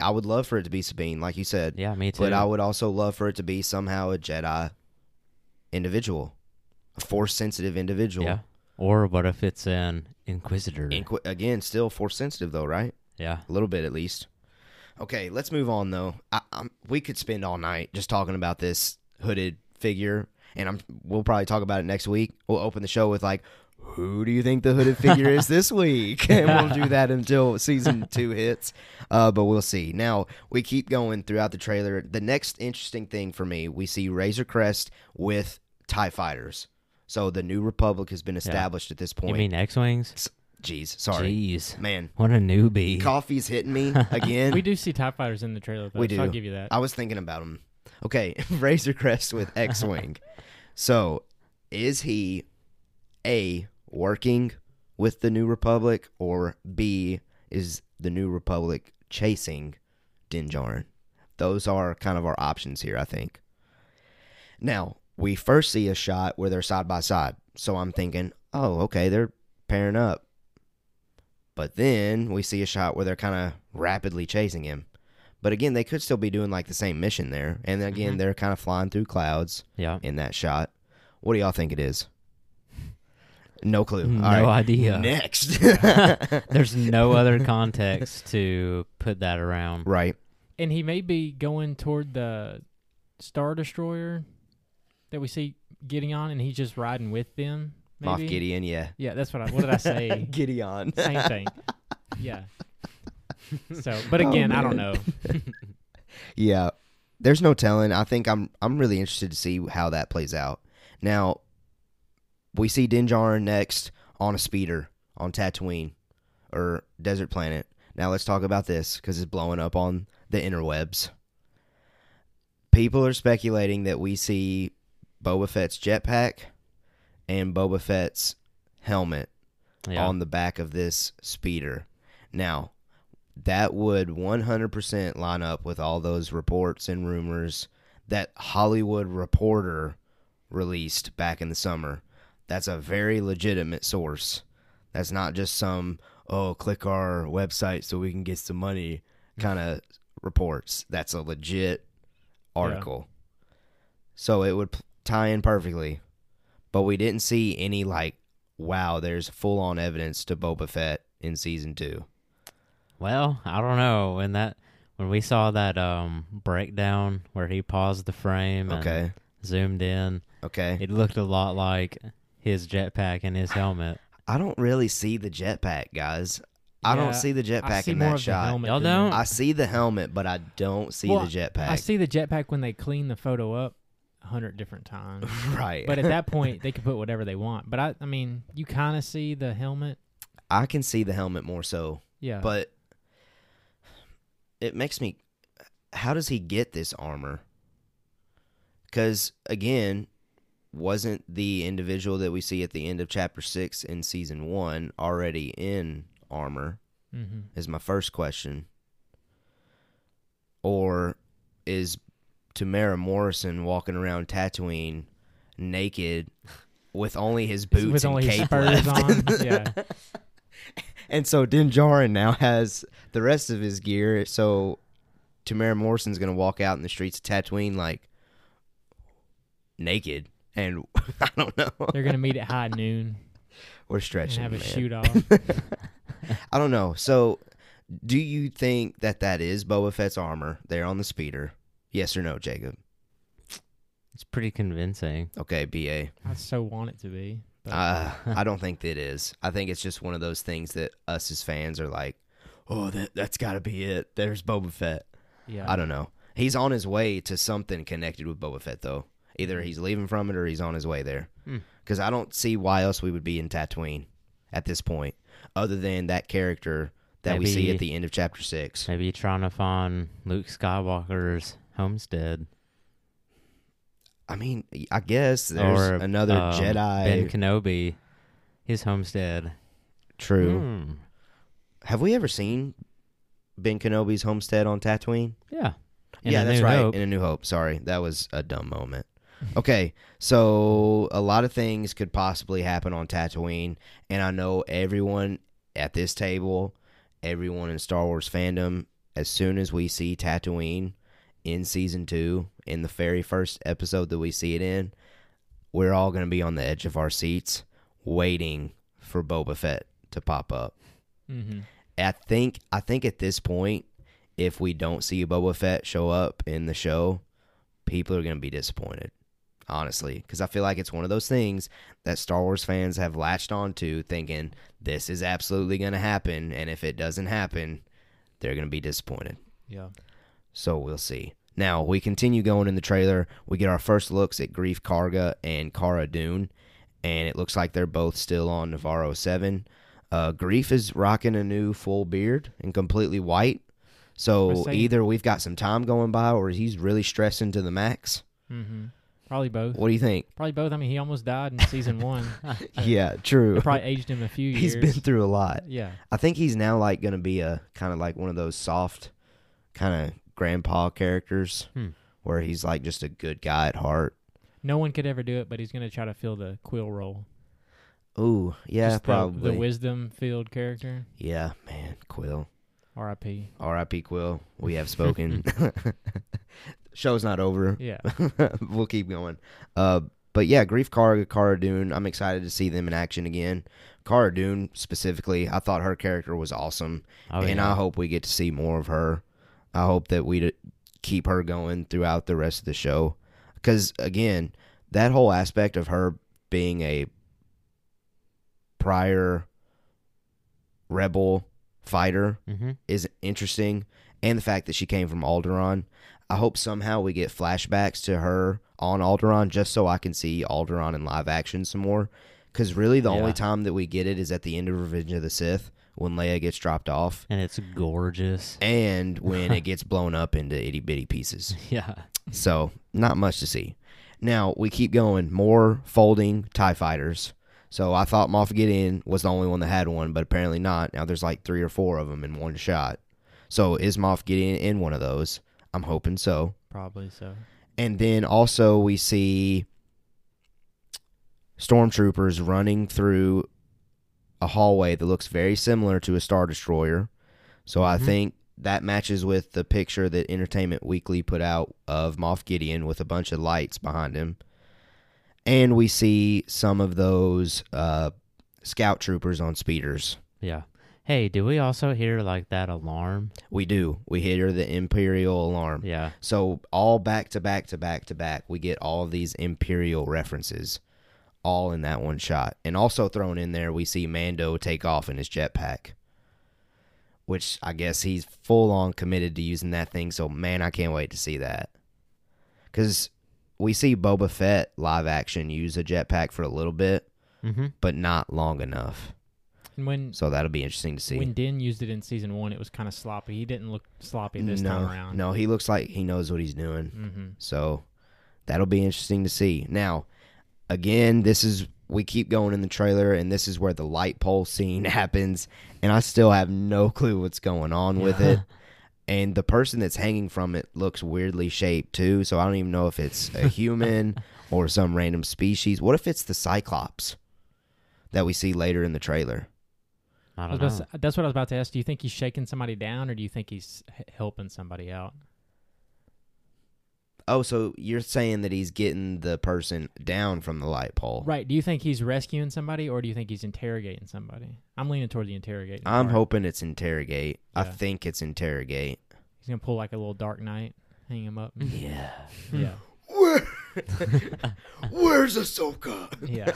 I would love for it to be Sabine, like you said. Yeah, me too. But I would also love for it to be somehow a Jedi individual, a Force-sensitive individual. Yeah. Or what if it's an Inquisitor? Again, still Force-sensitive, though, right? Yeah. A little bit, at least. Okay, let's move on, though. We could spend all night just talking about this hooded figure, and we'll probably talk about it next week. We'll open the show with, like, who do you think the hooded figure is this week? And we'll do that until season 2 hits. But we'll see. Now, we keep going throughout the trailer. The next interesting thing for me, we see Razor Crest with TIE Fighters. So the New Republic has been established at this point. You mean X-Wings? Jeez, sorry. Jeez. Man. What a newbie. Coffee's hitting me again. We do see TIE Fighters in the trailer, though. We do. So I'll give you that. I was thinking about them. Okay, Razor Crest with X-Wing. So, is he... A, working with the New Republic, or B, is the New Republic chasing Din Djarin? Those are kind of our options here, I think. Now, we first see a shot where they're side by side, so I'm thinking, oh, okay, they're pairing up. But then we see a shot where they're kind of rapidly chasing him. But again, they could still be doing like the same mission there, and again, they're kind of flying through clouds in that shot. What do y'all think it is? No clue. No idea. Next. There's no other context to put that around. Right. And he may be going toward the Star Destroyer that we see getting on, and he's just riding with them. Maybe? Moff Gideon, yeah. Yeah, that's what what did I say? Gideon. Same thing. Yeah. So, but again, I don't know. Yeah, there's no telling. I think I'm really interested to see how that plays out. Now, we see Din Djarin next on a speeder on Tatooine, or Desert Planet. Now let's talk about this, because it's blowing up on the interwebs. People are speculating that we see Boba Fett's jetpack and Boba Fett's helmet on the back of this speeder. Now, that would 100% line up with all those reports and rumors that Hollywood Reporter released back in the summer. That's a very legitimate source. That's not just some, oh, click our website so we can get some money kind of reports. That's a legit article. Yeah. So it would tie in perfectly. But we didn't see any, like, wow, there's full-on evidence to Boba Fett in Season 2. Well, I don't know. When we saw that breakdown where he paused the frame and zoomed in, it looked a lot like his jetpack and his helmet. I don't really see the jetpack, guys. I don't see the jetpack in that shot. Y'all don't? I see the helmet, but I don't see the jetpack. I see the jetpack when they clean the photo up 100 different times. Right. But at that point, they can put whatever they want. But, I mean, you kind of see the helmet. I can see the helmet more so. Yeah. But it makes me... How does he get this armor? Because, again... Wasn't the individual that we see at the end of Chapter 6 in Season 1 already in armor? Mm-hmm. Is my first question. Or is Tamara Morrison walking around Tatooine naked with only his boots and cape left? On? Yeah. And so Din Djarin now has the rest of his gear, so Tamara Morrison's going to walk out in the streets of Tatooine like naked. And I don't know. They're going to meet at high noon. We're stretching, and have a shoot-off. I don't know. So, do you think that is Boba Fett's armor there on the speeder? Yes or no, Jacob? It's pretty convincing. Okay, B.A. I so want it to be. But... I don't think that it is. I think it's just one of those things that us as fans are like, oh, that's got to be it. There's Boba Fett. Yeah. I don't know. He's on his way to something connected with Boba Fett, though. Either he's leaving from it or he's on his way there. Because I don't see why else we would be in Tatooine at this point, other than that character that we see at the end of Chapter 6. Maybe trying to find Luke Skywalker's homestead. I mean, I guess there's another Jedi. Ben Kenobi, his homestead. True. Have we ever seen Ben Kenobi's homestead on Tatooine? Yeah. That's right. Hope. In A New Hope. Sorry. That was a dumb moment. Okay, so a lot of things could possibly happen on Tatooine, and I know everyone at this table, everyone in Star Wars fandom, as soon as we see Tatooine in Season 2, in the very first episode that we see it in, we're all going to be on the edge of our seats waiting for Boba Fett to pop up. Mm-hmm. I think at this point, if we don't see Boba Fett show up in the show, people are going to be disappointed, honestly, because I feel like it's one of those things that Star Wars fans have latched onto, thinking this is absolutely going to happen, and if it doesn't happen, they're going to be disappointed. Yeah. So we'll see. Now, we continue going in the trailer. We get our first looks at Greef Karga and Cara Dune, and it looks like they're both still on Navarro 7. Greef is rocking a new full beard and completely white. So either we've got some time going by or he's really stressing to the max. Mm-hmm. Probably both. What do you think? Probably both. I mean, he almost died in Season 1. Yeah, true. It probably aged him a few years. He's been through a lot. Yeah. I think he's now like going to be a kind of like one of those soft kind of grandpa characters where he's like just a good guy at heart. No one could ever do it, but he's going to try to fill the Quill role. Ooh, yeah, just probably. The wisdom-filled character. Yeah, man, Quill. R.I.P. R.I.P. Quill. We have spoken. Show's not over. Yeah. We'll keep going. But yeah, Greef Karga, Cara Dune, I'm excited to see them in action again. Cara Dune, specifically, I thought her character was awesome. I hope we get to see more of her. I hope that we keep her going throughout the rest of the show. Because, again, that whole aspect of her being a prior rebel fighter is interesting, and the fact that she came from Alderaan. I hope somehow we get flashbacks to her on Alderaan, just so I can see Alderaan in live action some more. Because really, the only time that we get it is at the end of Revenge of the Sith, when Leia gets dropped off. And it's gorgeous. And when it gets blown up into itty-bitty pieces. Yeah. So, not much to see. Now, we keep going. More folding TIE Fighters. So, I thought Moff Gideon was the only one that had one, but apparently not. Now, there's like 3 or 4 of them in one shot. So, is Moff Gideon in one of those? I'm hoping so. Probably so. And then also we see stormtroopers running through a hallway that looks very similar to a Star Destroyer. So I think that matches with the picture that Entertainment Weekly put out of Moff Gideon with a bunch of lights behind him. And we see some of those scout troopers on speeders. Yeah. Hey, do we also hear, like, that alarm? We do. We hear the Imperial alarm. Yeah. So all back to back to back to back, we get all of these Imperial references all in that one shot. And also thrown in there, we see Mando take off in his jetpack, which I guess he's full-on committed to using that thing. So, man, I can't wait to see that. Because we see Boba Fett live action use a jetpack for a little bit, but not long enough. And so that'll be interesting to see. When Din used it in season 1, it was kind of sloppy. He didn't look sloppy this time around. No, he looks like he knows what he's doing. So that'll be interesting to see. Now, again, we keep going in the trailer, and this is where the light pole scene happens, and I still have no clue what's going on with it. And the person that's hanging from it looks weirdly shaped, too, so I don't even know if it's a human or some random species. What if it's the Cyclops that we see later in the trailer? I don't know. That's what I was about to ask. Do you think he's shaking somebody down, or do you think he's helping somebody out? Oh, so you're saying that he's getting the person down from the light pole. Right. Do you think he's rescuing somebody, or do you think he's interrogating somebody? I'm leaning toward the interrogating. I'm hoping it's interrogate. Yeah. I think it's interrogate. He's going to pull like a little Dark Knight, hang him up. Yeah. Yeah. Where's Ahsoka? Yeah.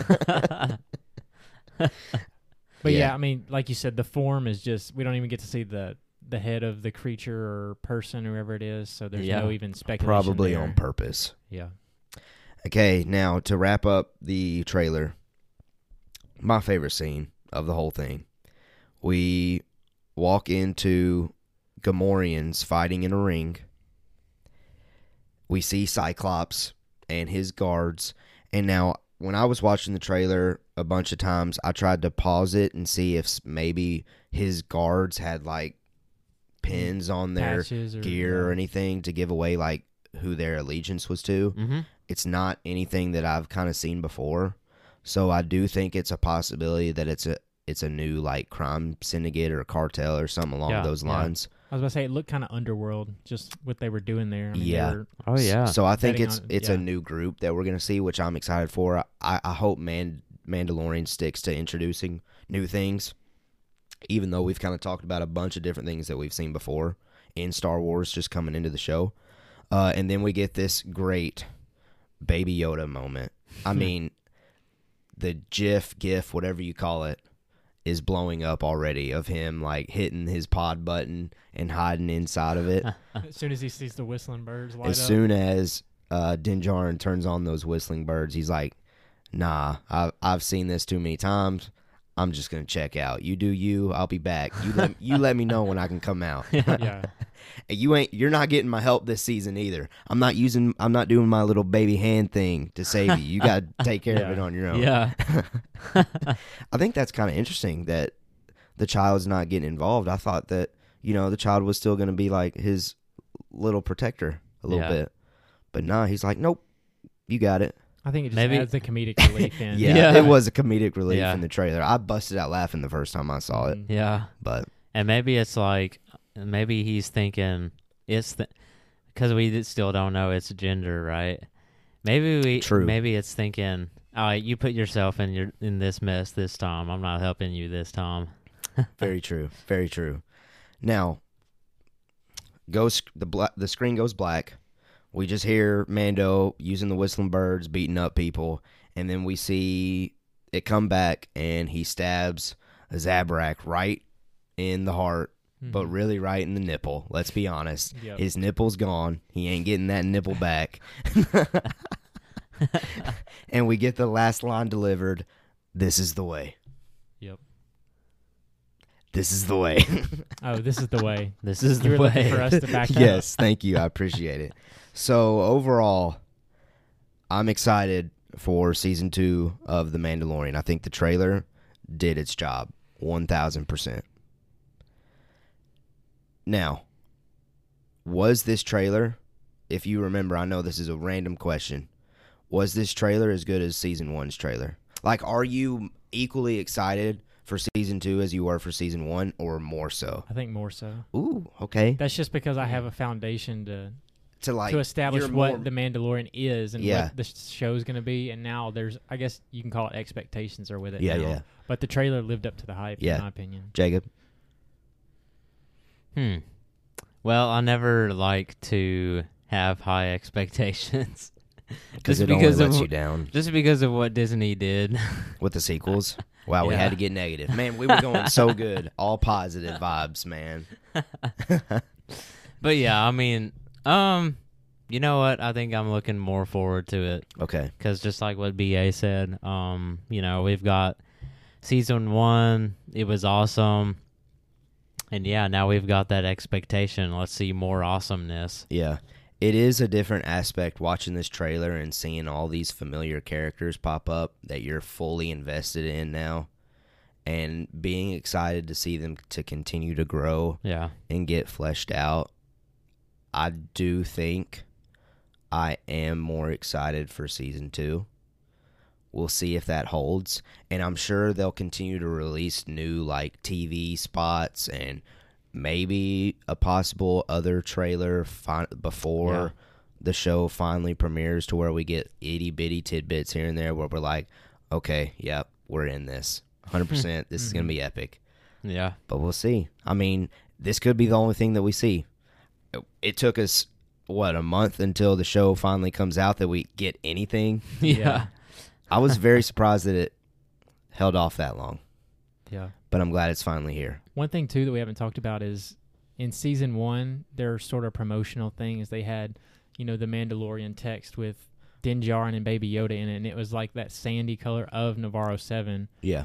But yeah, I mean, like you said, the form is just, we don't even get to see the head of the creature or person, whoever it is, so there's no even speculation. Probably there. On purpose. Yeah. Okay, now to wrap up the trailer, my favorite scene of the whole thing. We walk into Gamorreans fighting in a ring. We see Cyclops and his guards, and now when I was watching the trailer a bunch of times, I tried to pause it and see if maybe his guards had, like, pins on their gear or anything to give away, like, who their allegiance was to. It's not anything that I've kind of seen before. So I do think it's a possibility that it's a new, like, crime syndicate or cartel or something along those lines. I was about to say, it looked kind of underworld, just what they were doing there. I mean, So I think it's a new group that we're going to see, which I'm excited for. I hope Mandalorian sticks to introducing new things, even though we've kind of talked about a bunch of different things that we've seen before in Star Wars just coming into the show. And then we get this great Baby Yoda moment. I mean, the GIF, whatever you call it, is blowing up already of him, like, hitting his pod button and hiding inside of it. As soon as he sees the whistling birds light up. As soon as Din Djarin turns on those whistling birds, he's like, nah, I've seen this too many times. I'm just going to check out. You do you. I'll be back. You let me know when I can come out. Yeah. You're not getting my help this season either. I'm not doing my little baby hand thing to save you. You got to take care of it on your own. Yeah. I think that's kind of interesting that the child's not getting involved. I thought that, you know, the child was still going to be like his little protector a little bit. But nah, he's like, nope, you got it. I think it just adds the comedic relief in. It was a comedic relief in the trailer. I busted out laughing the first time I saw it. Yeah. And maybe it's like, maybe he's thinking, because we still don't know its gender, right? Maybe it's thinking, all right, you put yourself in this mess this time. I'm not helping you this time. Very true. Very true. Now, the screen goes black. We just hear Mando using the whistling birds, beating up people, and then we see it come back, and he stabs Zabrak right in the heart. but really right in the nipple. Let's be honest. Yep. His nipple's gone. He ain't getting that nipple back. And we get the last line delivered. This is the way. Yep. This is the way. Oh, this is the way. This is the way. Looking for us to back Yes, thank you. I appreciate it. So overall, I'm excited for season 2 of The Mandalorian. I think the trailer did its job 1,000%. Now, was this trailer, if you remember, I know this is a random question, was this trailer as good as season 1's trailer? Like, are you equally excited for season 2 as you were for season 1, or more so? I think more so. Ooh, okay. That's just because I have a foundation to establish what The Mandalorian is and what the show's going to be, and now there's, I guess you can call it expectations are with it now. Yeah. But the trailer lived up to the hype, in my opinion. Jacob? Well, I never like to have high expectations. Because it only lets you down. Just because of what Disney did. With the sequels? Wow, we had to get negative. Man, we were going so good. All positive vibes, man. But yeah, I mean... you know what? I think I'm looking more forward to it. Okay. Because just like what BA said, you know, we've got season 1. It was awesome. And yeah, now we've got that expectation. Let's see more awesomeness. Yeah. It is a different aspect watching this trailer and seeing all these familiar characters pop up that you're fully invested in now. And being excited to see them to continue to grow and get fleshed out. I do think I am more excited for season 2. We'll see if that holds. And I'm sure they'll continue to release new, like, TV spots and maybe a possible other trailer before the show finally premieres, to where we get itty-bitty tidbits here and there where we're like, okay, yep, we're in this. 100%. This is going to be epic. Yeah. But we'll see. I mean, this could be the only thing that we see. It took us, what, a month until the show finally comes out that we get anything? Yeah. I was very surprised that it held off that long. Yeah. But I'm glad it's finally here. One thing, too, that we haven't talked about is in season 1, their sort of promotional things. They had, you know, the Mandalorian text with Din Djarin and Baby Yoda in it, and it was like that sandy color of Navarro 7. Yeah.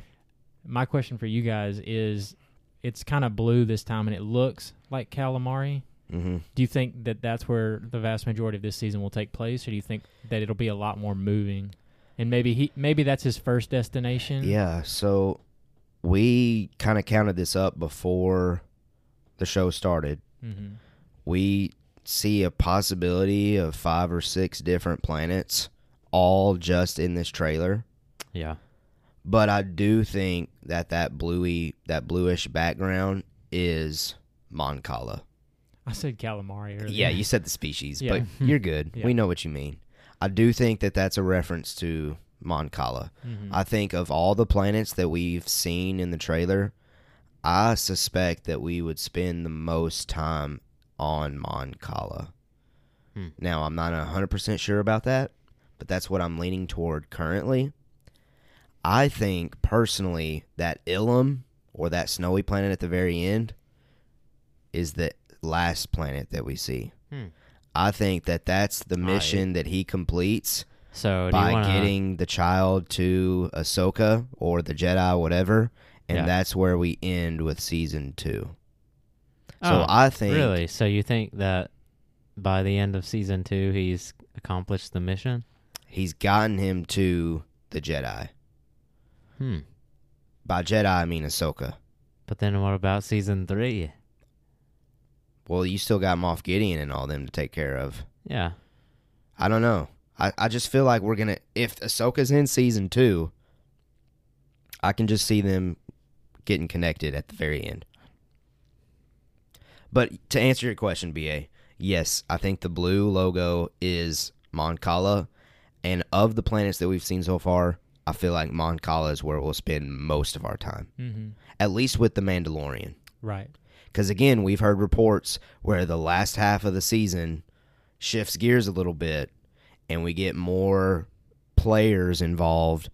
My question for you guys is, it's kind of blue this time, and it looks like calamari. Mm-hmm. Do you think that that's where the vast majority of this season will take place, or do you think that it'll be a lot more moving? And maybe that's his first destination? Yeah, so we kind of counted this up before the show started. Mm-hmm. We see a possibility of 5 or 6 different planets, all just in this trailer. Yeah. But I do think that that bluish background is Mon Cala. I said calamari earlier. Yeah, you said the species, but you're good. Yeah. We know what you mean. I do think that that's a reference to Mon Cala. Mm-hmm. I think of all the planets that we've seen in the trailer, I suspect that we would spend the most time on Mon Cala. Now, I'm not 100% sure about that, but that's what I'm leaning toward currently. I think, personally, that Ilum, or that snowy planet at the very end, is the last planet that we see. I think that that's the mission that he completes getting the child to Ahsoka or the Jedi, whatever, and that's where we end with season 2. So I think... Really? So you think that by the end of season 2 he's accomplished the mission? He's gotten him to the Jedi. By Jedi, I mean Ahsoka. But then what about season 3? Well, you still got Moff Gideon and all them to take care of. Yeah. I don't know. I just feel like we're going to... If Ahsoka's in season 2, I can just see them getting connected at the very end. But to answer your question, B.A., yes, I think the blue logo is Mon Cala. And of the planets that we've seen so far, I feel like Mon Cala is where we'll spend most of our time. Mm-hmm. At least with The Mandalorian. Right. Because, again, we've heard reports where the last half of the season shifts gears a little bit and we get more players involved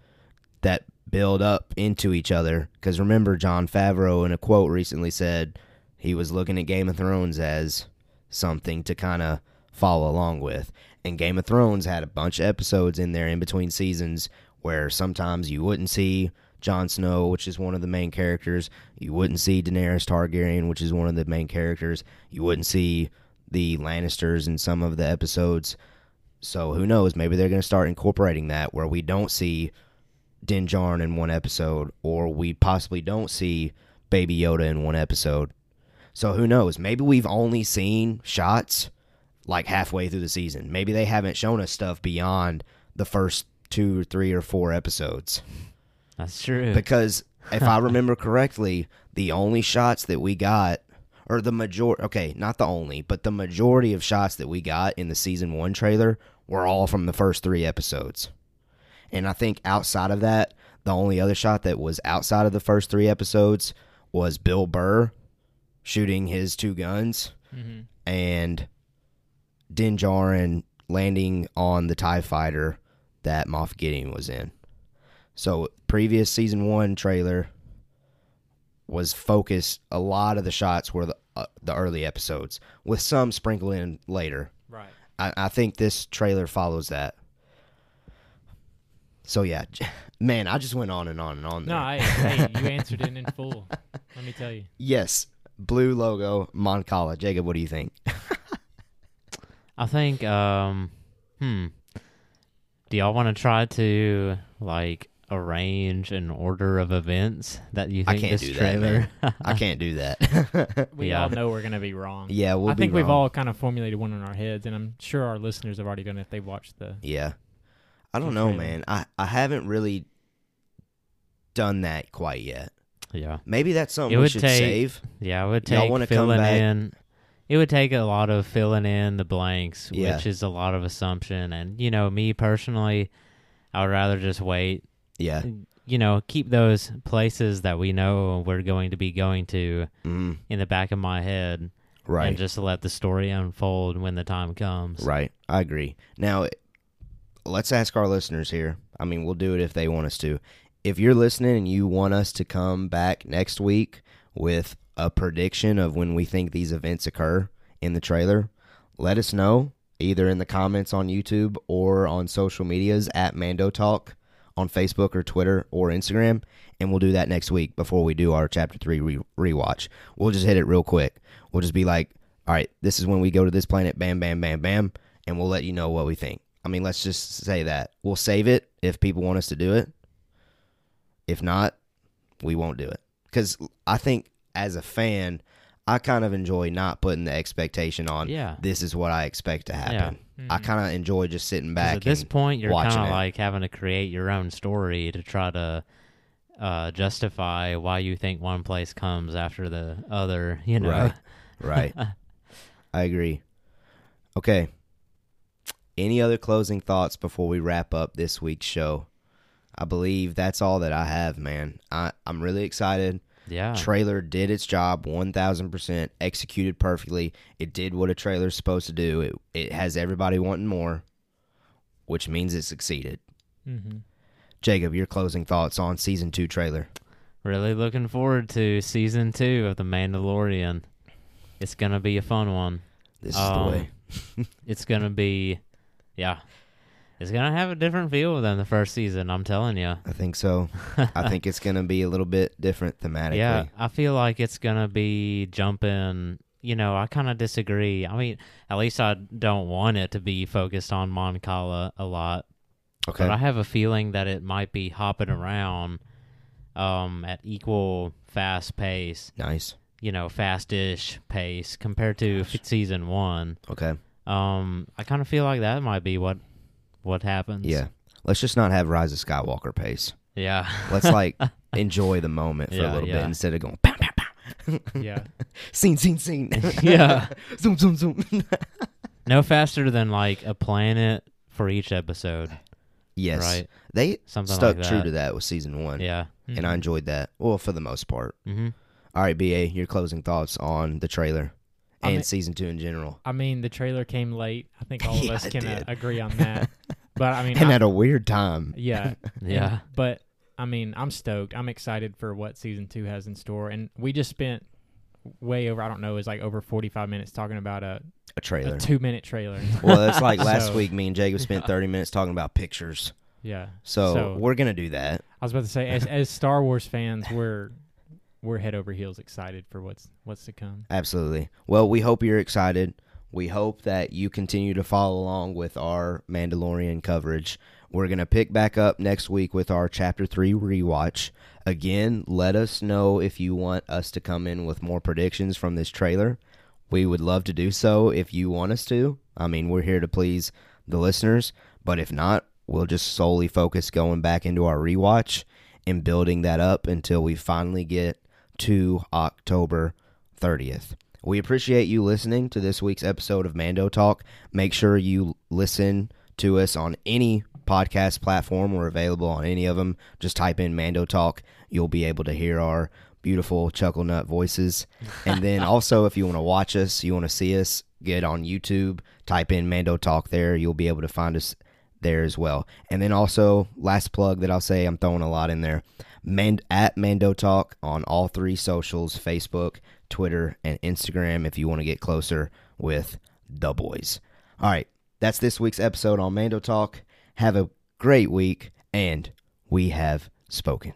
that build up into each other. Because, remember, Jon Favreau in a quote recently said he was looking at Game of Thrones as something to kind of follow along with. And Game of Thrones had a bunch of episodes in there in between seasons where sometimes you wouldn't see Jon Snow, which is one of the main characters. You wouldn't see Daenerys Targaryen, which is one of the main characters. You wouldn't see the Lannisters in some of the episodes. So who knows? Maybe they're going to start incorporating that where we don't see Din Djarin in one episode, or we possibly don't see Baby Yoda in one episode. So who knows? Maybe we've only seen shots like halfway through the season. Maybe they haven't shown us stuff beyond the first 2, 3, or 4 episodes. That's true. Because if I remember correctly, the only shots that we got, or the majority, okay, not the only, but the majority of shots that we got in the season 1 trailer were all from the first 3 episodes. And I think outside of that, the only other shot that was outside of the first 3 episodes was Bill Burr shooting his 2 guns, mm-hmm. and Din Djarin landing on the TIE Fighter that Moff Gideon was in. So previous season 1 trailer was focused, a lot of the shots were the early episodes, with some sprinkled in later. Right. I think this trailer follows that. So yeah, man, I just went on and on and on there. No, hey, you answered it in full. Let me tell you. Yes, blue logo, Mon Cala. Jacob, what do you think? I think, do y'all want to try to, like, arrange an order of events that you think this trailer? I can't do that. We all know we're going to be wrong. Yeah, we'll be wrong. I think we've all kind of formulated one in our heads, and I'm sure our listeners have already done it if they've watched the... Yeah. I don't know, man. I haven't really done that quite yet. Yeah. Maybe that's something we should save. Yeah, it would take filling in. It would take a lot of filling in the blanks, which is a lot of assumption. And, you know, me personally, I would rather just wait. Yeah. You know, keep those places that we know we're going to be going to in the back of my head. Right. And just let the story unfold when the time comes. Right. I agree. Now, let's ask our listeners here. I mean, we'll do it if they want us to. If you're listening and you want us to come back next week with a prediction of when we think these events occur in the trailer, let us know either in the comments on YouTube or on social medias at Mando Talk on Facebook or Twitter or Instagram, and we'll do that next week before we do our Chapter 3 rewatch. We'll just hit it real quick. We'll just be like, all right, this is when we go to this planet, bam, bam, bam, bam, and we'll let you know what we think. I mean, let's just say that. We'll save it if people want us to do it. If not, we won't do it. Because I think as a fan, I kind of enjoy not putting the expectation on this is what I expect to happen. Yeah. Mm-hmm. I kind of enjoy just sitting back and watching it. At this point, you're kind of like having to create your own story to try to justify why you think one place comes after the other, you know. Right. I agree. Okay. Any other closing thoughts before we wrap up this week's show? I believe that's all that I have, man. I'm really excited. Yeah. Trailer did its job 1,000%, executed perfectly. It did what a trailer's supposed to do. It has everybody wanting more, which means it succeeded. Mm-hmm. Jacob, your closing thoughts on Season 2 trailer? Really looking forward to Season 2 of The Mandalorian. It's going to be a fun one. This is the way. It's going to be... Yeah. It's going to have a different feel than the first season, I'm telling you. I think so. I think it's going to be a little bit different thematically. Yeah, I feel like it's going to be jumping. You know, I kind of disagree. I mean, at least I don't want it to be focused on Mon Cala a lot. Okay. But I have a feeling that it might be hopping around at equal fast pace. Nice. You know, fast-ish pace compared to Season 1. Okay. I kind of feel like that might be what happens. Yeah. Let's just not have Rise of Skywalker pace. Yeah. Let's like enjoy the moment for a little bit instead of going pow, pow, pow. Yeah. Scene. Yeah. Zoom. No faster than like a planet for each episode. Yes. Right. They stuck like true to that with Season 1. Yeah. Mm-hmm. And I enjoyed that. Well, for the most part. Mm-hmm. All right, BA, your closing thoughts on the trailer. And Season 2 in general. I mean, the trailer came late. I think all of us can agree on that. But I mean, and at a weird time. Yeah. Yeah. But I mean, I'm stoked. I'm excited for what Season 2 has in store. And we just spent way over, I don't know, is like over 45 minutes talking about a trailer. A 2-minute trailer. Well, it's like last week me and Jacob spent 30 minutes talking about pictures. Yeah. So we're going to do that. I was about to say, as Star Wars fans, we're head over heels excited for what's to come. Absolutely. Well, we hope you're excited. We hope that you continue to follow along with our Mandalorian coverage. We're going to pick back up next week with our Chapter 3 rewatch. Again, let us know if you want us to come in with more predictions from this trailer. We would love to do so if you want us to. I mean, we're here to please the listeners. But if not, we'll just solely focus going back into our rewatch and building that up until we finally get to October 30th. We appreciate you listening to this week's episode of Mando Talk. Make sure you listen to us on any podcast platform. We're available on any of them. Just type in Mando Talk. You'll be able to hear our beautiful chuckle nut voices. And then also, if you want to watch us, you want to see us, get on YouTube, type in Mando Talk there. You'll be able to find us there as well. And then also, last plug that I'll say, I'm throwing a lot in there. At Mando Talk on all three socials, Facebook, Twitter, and Instagram, if you want to get closer with the boys. All right, that's this week's episode on Mando Talk. Have a great week, and we have spoken.